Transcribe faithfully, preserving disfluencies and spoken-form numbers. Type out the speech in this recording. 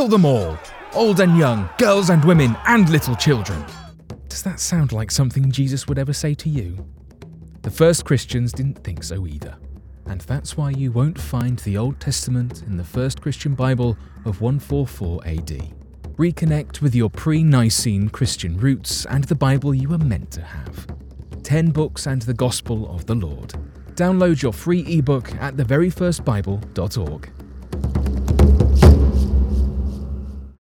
Kill them all! Old and young, girls and women, and little children. Does that sound like something Jesus would ever say to you? The first Christians didn't think so either. And that's why you won't find the Old Testament in the First Christian Bible of one forty-four A D. Reconnect with your pre-Nicene Christian roots and the Bible you were meant to have. Ten books and the Gospel of the Lord. Download your free ebook at the very first bible dot org.